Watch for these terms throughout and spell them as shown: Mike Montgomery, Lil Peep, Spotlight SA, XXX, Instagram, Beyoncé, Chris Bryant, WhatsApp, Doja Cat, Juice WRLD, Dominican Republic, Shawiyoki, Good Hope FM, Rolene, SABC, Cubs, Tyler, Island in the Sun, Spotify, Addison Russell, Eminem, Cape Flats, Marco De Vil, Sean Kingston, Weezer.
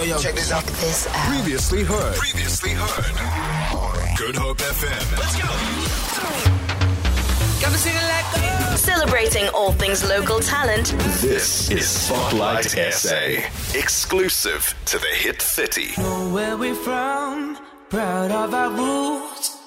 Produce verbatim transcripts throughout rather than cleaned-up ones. yo, yo. Check this out. Check this out. Previously heard. Previously heard. Good Hope F M. Let's go. Come and sing it like this. Celebrating all things local talent. This is Spotlight S A, exclusive to the hit city. Know where we're from, proud of our roots.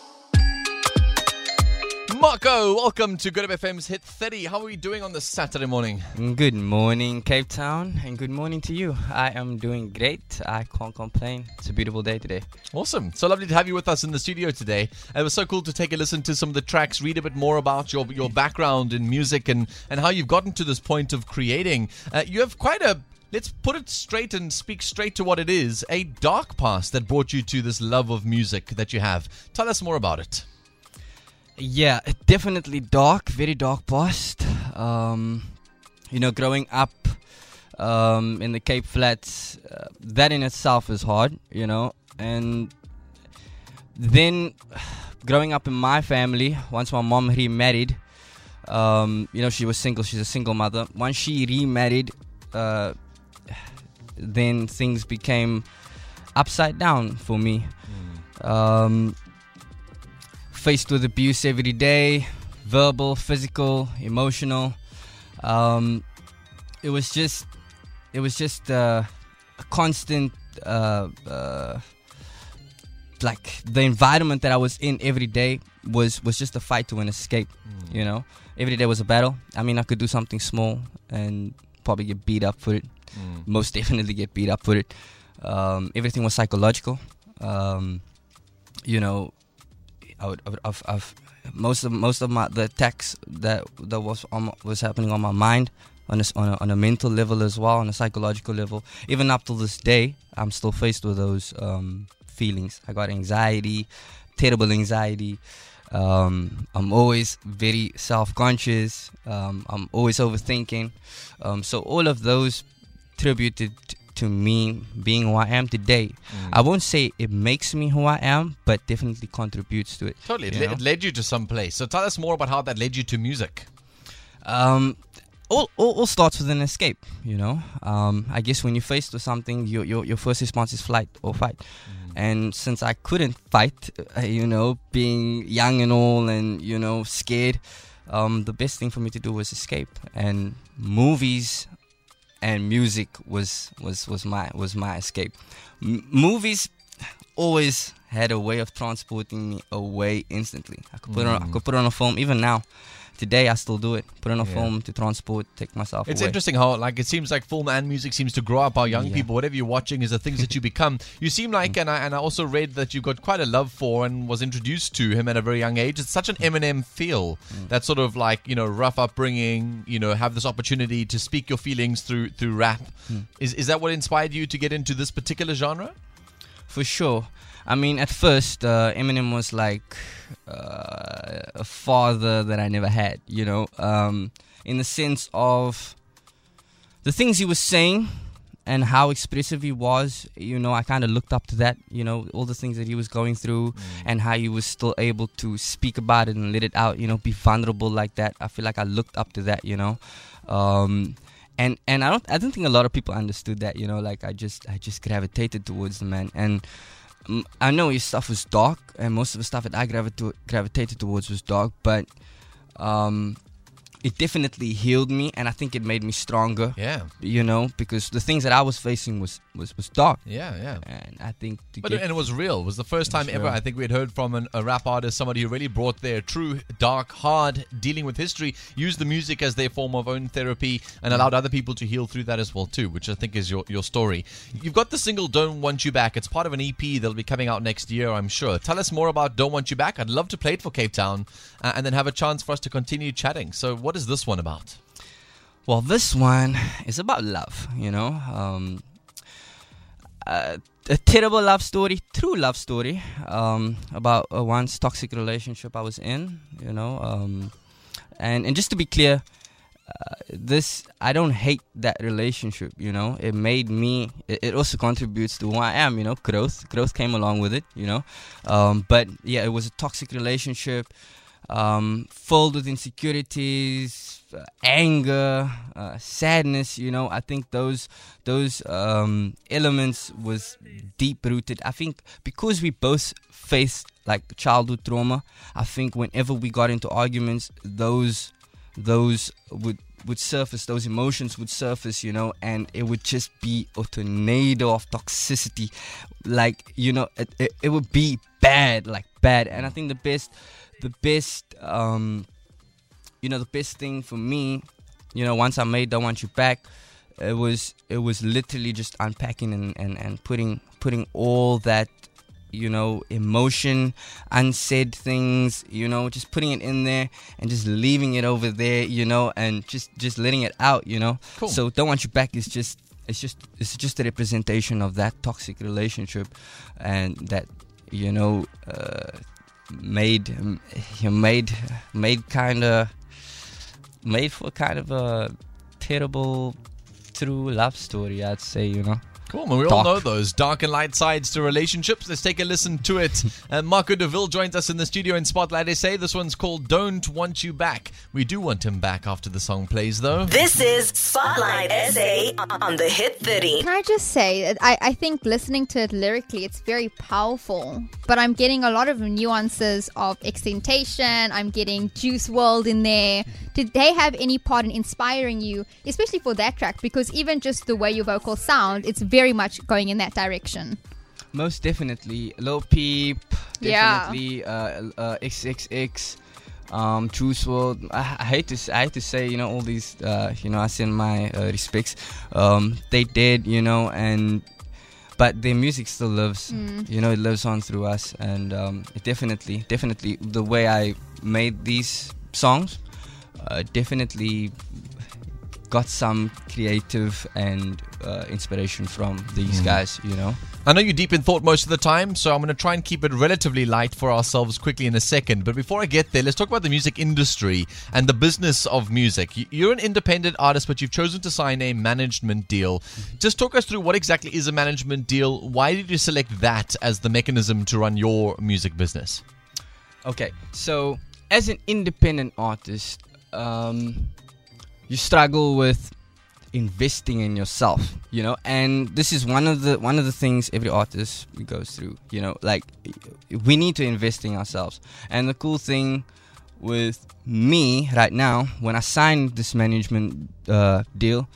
Marco, welcome to Good Hope F M's Hit thirty. How are we doing on this Saturday morning? Good morning, Cape Town, and good morning to you. I am doing great. I can't complain. It's a beautiful day today. Awesome. So lovely to have you with us in the studio today. It was so cool to take a listen to some of the tracks, read a bit more about your, your background in music and, and how you've gotten to this point of creating. Uh, you have quite a... Let's put it straight and speak straight to what it is, a dark past that brought you to this love of music that you have. Tell us more about it. Yeah, definitely dark, very dark past. Um, you know, growing up um, in the Cape Flats, uh, that in itself is hard, you know. And then growing up in my family, once my mom remarried, um, you know, she was single, she's a single mother. Once she remarried, uh, then things became upside down for me. Mm. Um, faced with abuse every day, verbal, physical, emotional. Um, it was just, it was just uh, a constant, uh, uh, like the environment that I was in every day was, was just a fight to an escape, mm. you know. Every day was a battle. I mean, I could do something small and probably get beat up for it. Mm. Most definitely get beat up for it. Um, everything was psychological. Um, you know, I would, I would, I've, I've, most of most of my the attacks that that was on my, was happening on my mind on a, on a on a mental level as well, on a psychological level. Even up till this day, I'm still faced with those um, feelings. I got anxiety, terrible anxiety. Um, I'm always very self-conscious. Um, I'm always overthinking. Um, so all of those tributed to me being who I am today. Mm. I won't say it makes me who I am, but definitely contributes to it. Totally. It, le- it led you to some place. So tell us more about how that led you to music. Um, all, all, all starts with an escape, you know. Um, I guess when you're faced with something, your, your, your first response is flight or fight. Mm. And since I couldn't fight, uh, you know, being young and all and, you know, scared, um, the best thing for me to do was escape. And movies... And music was, was, was my was my escape. M- movies always had a way of transporting me away instantly. I could put mm. on I could put on a film even now. Today I still do it. Put on a yeah. film to transport, take myself it's away. It's interesting how like it seems like film and music seems to grow up our young yeah. people. Whatever you're watching is the things that you become. You seem like, and I and I also read that you got quite a love for and was introduced to him at a very young age. It's such an Eminem feel. Mm. That sort of like, you know, rough upbringing, you know, have this opportunity to speak your feelings through through rap. Mm. Is is that what inspired you to get into this particular genre? For sure. I mean, at first, uh, Eminem was like uh, a father that I never had, you know, um, in the sense of the things he was saying and how expressive he was, you know, I kind of looked up to that, you know, all the things that he was going through mm. and how he was still able to speak about it and let it out, you know, be vulnerable like that. I feel like I looked up to that, you know. Um And and I don't I don't think a lot of people understood that, you know, like I just I just gravitated towards the man. And um, I know his stuff was dark, and most of the stuff that I gravita- gravitated towards was dark, but um, it definitely healed me, and I think it made me stronger. Yeah, you know, because the things that I was facing was was, was dark. Yeah, yeah. And I think to but get and it was real. It was the first time ever real. I think we had heard from an, a rap artist, somebody who really brought their true dark, hard dealing with history, used the music as their form of own therapy, and allowed other people to heal through that as well too, which I think is your your story. You've got the single "Don't Want You Back." It's part of an E P that'll be coming out next year, I'm sure. Tell us more about "Don't Want You Back." I'd love to play it for Cape Town, uh, and then have a chance for us to continue chatting. So what What is this one about? Well, this one is about love, you know. Um, a, a terrible love story, true love story, um, about a once toxic relationship I was in, you know. Um, and, and just to be clear, uh, this, I don't hate that relationship, you know. It made me, it, it also contributes to who I am, you know, growth. Growth came along with it, you know. Um, but yeah, it was a toxic relationship. um, filled with insecurities, uh, anger, uh, sadness. You know, I think those those um, elements was deep rooted. I think because we both faced like childhood trauma, I think whenever we got into arguments, those those would. would surface, those emotions would surface, you know, and it would just be a tornado of toxicity. Like, you know, it, it, it would be bad, like bad. And I think the best, the best, um, you know, the best thing for me, you know, once I made Don't Want You Back, it was, it was literally just unpacking and, and, and putting, putting all that, you know, emotion, unsaid things, you know, just putting it in there and just leaving it over there, you know, and just, just letting it out, you know. Cool. So Don't Want You Back is just it's just it's just a representation of that toxic relationship, and that, you know, uh, made you made made kind of made for kind of a terrible true love story, I'd say, you know. Cool, well, we dark. all know those dark and light sides to relationships. Let's take a listen to it. uh, Marco De Vil joins us in the studio in Spotlight S A. This one's called Don't Want You Back. We do want him back after the song plays, though. This is Spotlight S A on the Hit thirty. Can I just say, I, I think listening to it lyrically, it's very powerful. But I'm getting a lot of nuances of extentation. I'm getting Juice world in there. Did they have any part in inspiring you, especially for that track? Because even just the way your vocals sound, it's very Very much going in that direction. Most definitely. Lil Peep, definitely, yeah. uh, uh, X X X, um, Juice world. I, I hate to I hate to say, you know, all these, uh, you know, I send my uh, respects. Um, they did, you know, and but their music still lives. Mm. You know, it lives on through us, and um, it definitely, definitely, the way I made these songs, uh, definitely. got some creative and uh, inspiration from these mm. guys, you know. I know you're deep in thought most of the time, so I'm going to try and keep it relatively light for ourselves quickly in a second. But before I get there, let's talk about the music industry and the business of music. You're an independent artist, but you've chosen to sign a management deal. Just talk us through what exactly is a management deal. Why did you select that as the mechanism to run your music business? Okay, so as an independent artist, um... you struggle with investing in yourself, you know, and this is one of the one of the things every artist goes through, you know, like we need to invest in ourselves. And the cool thing with me right now, when I signed this management uh, deal,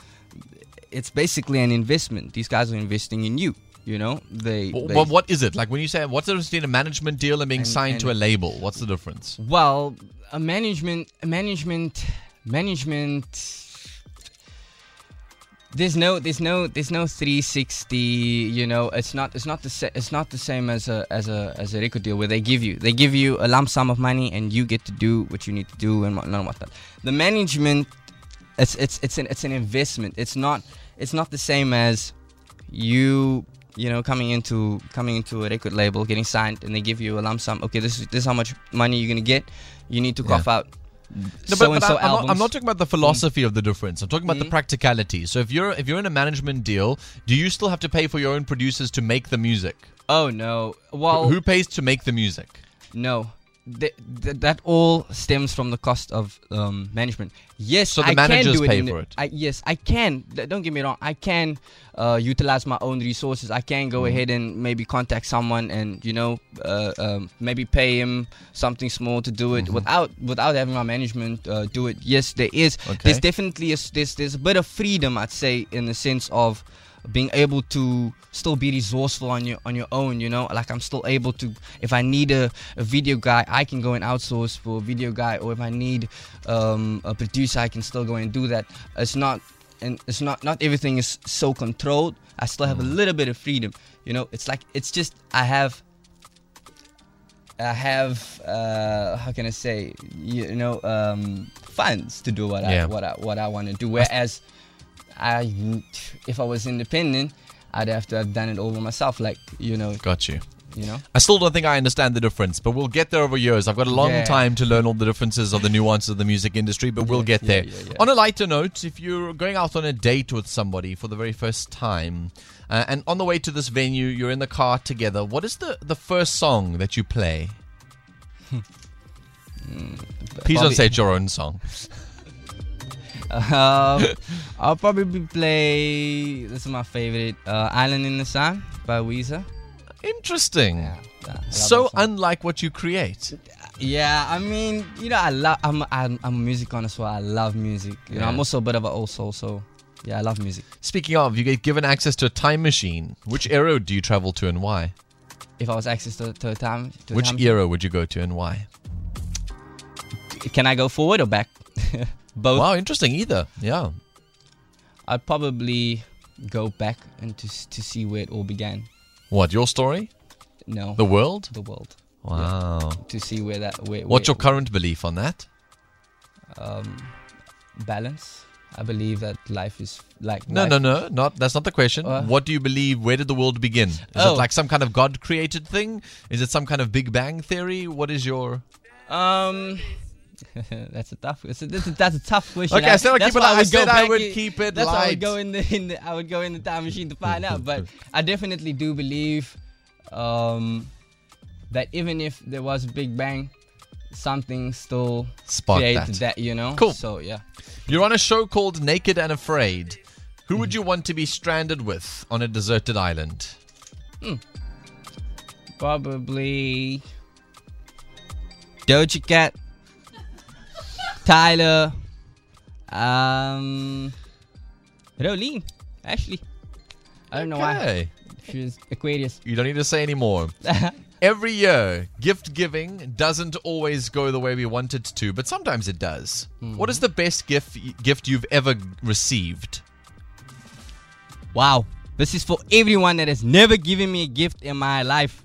it's basically an investment. These guys are investing in you, you know. They. Well, they well what is it like when you say what's the difference between a management deal and being and, signed and to a label? What's the difference? Well, a management, a management. Management. There's no, there's no, there's no three sixty. You know, it's not, it's not the, sa- it's not the same as a, as a, as a record deal where they give you, they give you a lump sum of money and you get to do what you need to do and whatnot. whatnot. The management, it's, it's, it's an, it's an investment. It's not, it's not the same as you, you know, coming into, coming into a record label, getting signed, and they give you a lump sum. Okay, this is, this is how much money you're gonna get. You need to cough yeah. out. No, but, so but so I'm, not, I'm not talking about the philosophy mm. of the difference. I'm talking about mm. the practicality. So if you're if you're in a management deal, do you still have to pay for your own producers to make the music? Oh no! Well, who, who pays to make the music? No, th- th- that all stems from the cost of um, management. Yes, so the I managers can do it pay for it. I, yes, I can. Don't get me wrong. I can uh, utilize my own resources. I can go mm. ahead and maybe contact someone and, you know, uh, um, maybe pay him something small to do it mm-hmm. without without having my management uh, do it. Yes, there is. Okay. There's definitely a, there's there's a bit of freedom, I'd say, in the sense of being able to still be resourceful on your on your own, you know. Like I'm still able to, if I need a, a video guy, I can go and outsource for a video guy, or if I need um, a producer, I can still go and do that. It's not, and it's not, not everything is so controlled. I still have a little bit of freedom, you know. It's like, it's just I have, I have, uh, how can I say, you know, um, funds to do what yeah. I what I what I want to do, whereas. I, if I was independent, I'd have to have done it all by myself. Like, you know. Got you. You know? I still don't think I understand the difference, but we'll get there over years. I've got a long yeah. time to learn all the differences of the nuances of the music industry, but we'll get there. Yeah, yeah, yeah. On a lighter note, if you're going out on a date with somebody for the very first time, uh, and on the way to this venue, you're in the car together, what is the, the first song that you play? Mm, Please don't say it's your own song. um, I'll probably play, this is my favorite, uh, Island in the Sun by Weezer. Interesting. Yeah, yeah, so unlike what you create. Yeah, I mean, you know, I love. I'm, I'm, I'm a music connoisseur. I love music. You yeah. know, I'm also a bit of an old soul, so yeah, I love music. Speaking of, you get given access to a time machine. Which era do you travel to and why? If I was access to, to a time, to which a time era would you go to and why? Can I go forward or back? Both. Wow, interesting. Either. Yeah. I'd probably go back and to to see where it all began. What, your story? No. The world? The world. Wow. Yeah. To see where that... Where, where, What's your current belief on that? Um, balance. I believe that life is like... No, life. no, no. Not That's not the question. Uh, what do you believe? Where did the world begin? Is oh. it like some kind of God-created thing? Is it some kind of Big Bang theory? What is your... Um... that's a tough. That's a, that's a tough question. Okay, I said I, keep it, I, I would, said I would in, keep it. That's light. I would go in the, in the. I would go in the time machine to find out. But I definitely do believe um, that even if there was a Big Bang, something still Spot created that. that. You know. Cool. So yeah. You're on a show called Naked and Afraid. Who mm. would you want to be stranded with on a deserted island? Mm. Probably Doja Cat. Tyler, um, Rolene, actually. I don't okay. know why. She was Aquarius. You don't need to say any more. Every year, gift giving doesn't always go the way we want it to, but sometimes it does. Mm-hmm. What is the best gift gift you've ever received? Wow. This is for everyone that has never given me a gift in my life.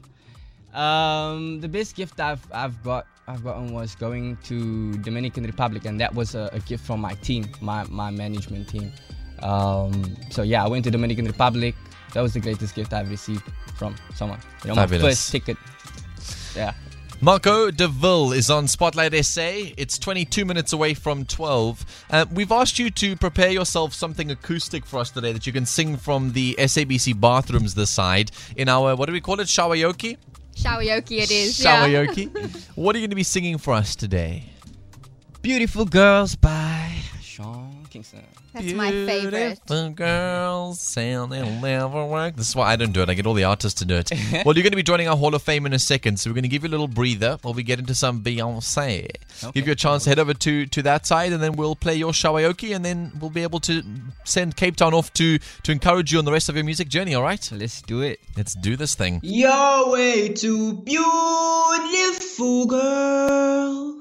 Um, the best gift I've I've got. I've gotten was going to Dominican Republic, and that was a, a gift from my team, my, my management team. Um, so yeah, I went to Dominican Republic. That was the greatest gift I've received from someone. You know, my first ticket. Yeah. Marco De Vil is on Spotlight S A. It's twenty-two minutes away from twelve. Uh, we've asked you to prepare yourself something acoustic for us today that you can sing from the S A B C bathrooms this side in our, what do we call it, Shawiyoki? Shawiyoki it is. Shawiyoki. Yeah. What are you going to be singing for us today? Beautiful Girls by Sean Kingston. That's Beautiful my favorite. Beautiful girls sound they'll never work. This is why I don't do it. I get all the artists to do it. Well, you're going to be joining our Hall of Fame in a second, so we're going to give you a little breather while we get into some Beyoncé. Okay. Give you a chance to head over to, to that side, and then we'll play your Shawiyoki, and then we'll be able to send Cape Town off to, to encourage you on the rest of your music journey, all right? Let's do it. Let's do this thing. You're way too beautiful, girl.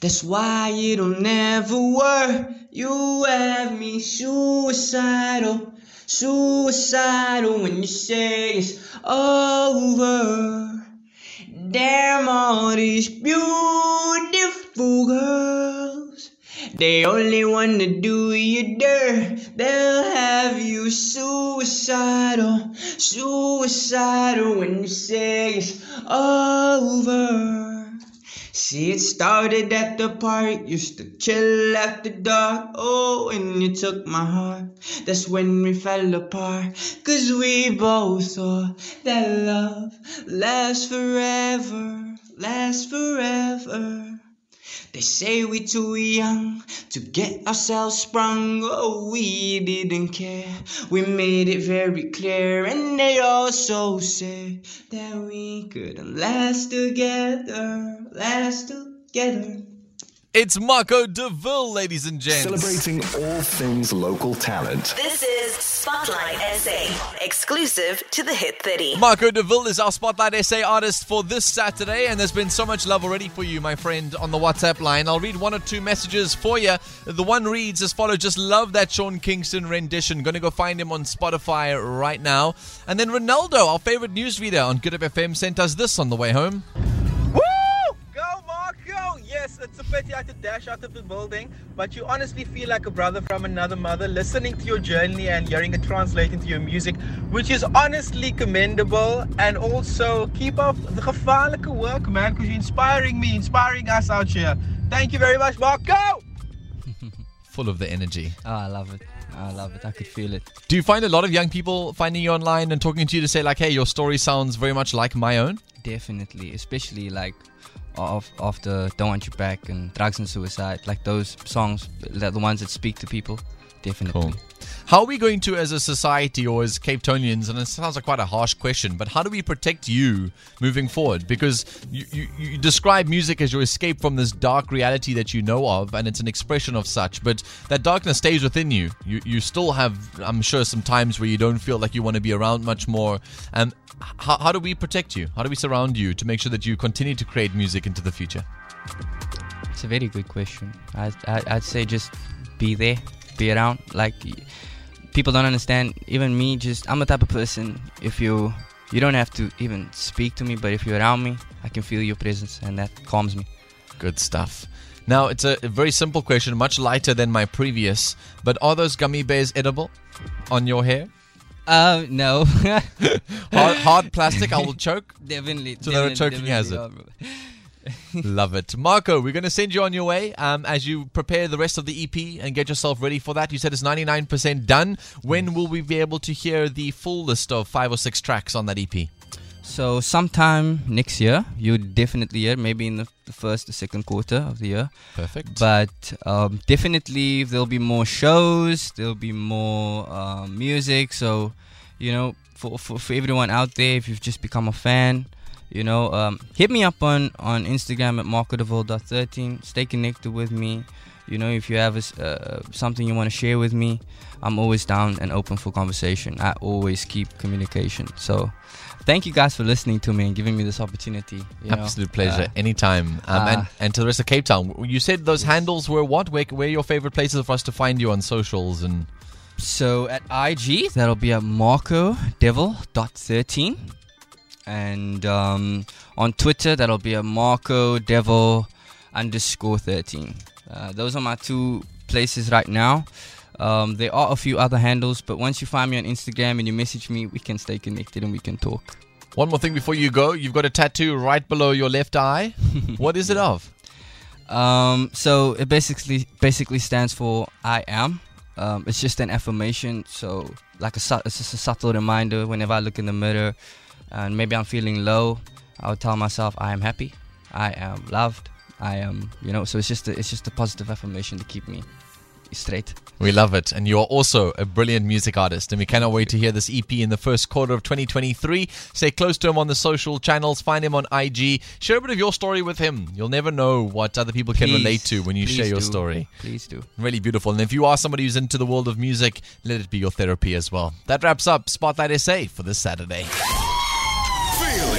That's why it'll never work. You have me suicidal, suicidal when you say it's over. Damn all these beautiful girls. They only wanna do you dirt. They'll have you suicidal, suicidal when you say it's over. See, it started at the park, used to chill after dark. Oh, and you took my heart, that's when we fell apart. Cause we both thought that love lasts forever, lasts forever. They say we're too young to get ourselves sprung. Oh, we didn't care, we made it very clear. And they also said that we couldn't last together, last together. It's Marco De Vil, ladies and gents. Celebrating all things local talent. This is Spotlight S A, exclusive to the Hit thirty. Marco De Vil is our Spotlight S A artist for this Saturday, and there's been so much love already for you, my friend, on the WhatsApp line. I'll read one or two messages for you. The one reads as follows: just love that Sean Kingston rendition. Going to go find him on Spotify right now. And then Ronaldo, our favorite newsreader on Good Hope F M, sent us this on the way home. Yes, it's a pity I had to dash out of the building, but you honestly feel like a brother from another mother, listening to your journey and hearing it translate into your music, which is honestly commendable. And also, keep up the gevaarlijke work, man, because you're inspiring me, inspiring us out here. Thank you very much, Marco! Full of the energy. Oh, I love it. I love it. I could feel it. Do you find a lot of young people finding you online and talking to you to say, like, hey, your story sounds very much like my own? Definitely, especially like... of, of the Don't Want You Back and Drugs and Suicide, like those songs, the ones that speak to people, definitely. Cool. How are we going to, as a society or as Cape Townians, and it sounds like quite a harsh question, but how do we protect you moving forward? Because you, you, you describe music as your escape from this dark reality that you know of, and it's an expression of such, but that darkness stays within you. You, you still have, I'm sure, some times where you don't feel like you want to be around much more. Um, how, how do we protect you? How do we surround you to make sure that you continue to create music into the future? It's a very good question. I, I, I'd say just be there. Be around. Like, people don't understand, even me, just I'm a type of person, if you you don't have to even speak to me, but if you're around me, I can feel your presence, and that calms me. Good stuff. Now, it's a, a very simple question, much lighter than my previous, but are those gummy bears edible on your hair? Uh, no. hard, hard plastic, I will choke. Definitely. So they're a choking hazard. Love it. Marco, we're going to send you on your way um, as you prepare the rest of the E P and get yourself ready for that. You said it's ninety-nine percent done. When will we be able to hear the full list of five or six tracks on that E P? So sometime next year, you definitely hear, maybe in the, the first or second quarter of the year. Perfect. But um, definitely there'll be more shows, there'll be more uh, music. So, you know, for, for, for everyone out there, if you've just become a fan, you know, um, hit me up on, on Instagram at marco de vil dot thirteen. Stay connected with me. You know, if you have a, uh, something you want to share with me, I'm always down and open for conversation. I always keep communication. So thank you guys for listening to me and giving me this opportunity. You Absolute know? pleasure. Uh, Anytime. Um, uh, and, and to the rest of Cape Town. You said those yes. handles were what? Where, where are your favorite places for us to find you on socials? And so at I G, that'll be at marco de vil dot thirteen. And um, on Twitter, that'll be a Marco De Vil underscore thirteen. Uh, those are my two places right now. Um, there are a few other handles, but once you find me on Instagram and you message me, we can stay connected and we can talk. One more thing before you go. You've got a tattoo right below your left eye. What is it of? Um, so it basically basically stands for I am. Um, it's just an affirmation. So like a, it's just a subtle reminder whenever I look in the mirror. And maybe I'm feeling low, I'll tell myself I am happy, I am loved, I am, you know, so it's just a, it's just a positive affirmation to keep me straight. We love it. And you're also a brilliant music artist, and we cannot wait to hear this E P in the first quarter of twenty twenty-three. Stay close to him on the social channels, find him on I G, share a bit of your story with him. You'll never know what other people please, can relate to when you share your do. story. Please do. Really beautiful. And if you are somebody who's into the world of music, let it be your therapy as well. That wraps up Spotlight S A for this Saturday. Feel it.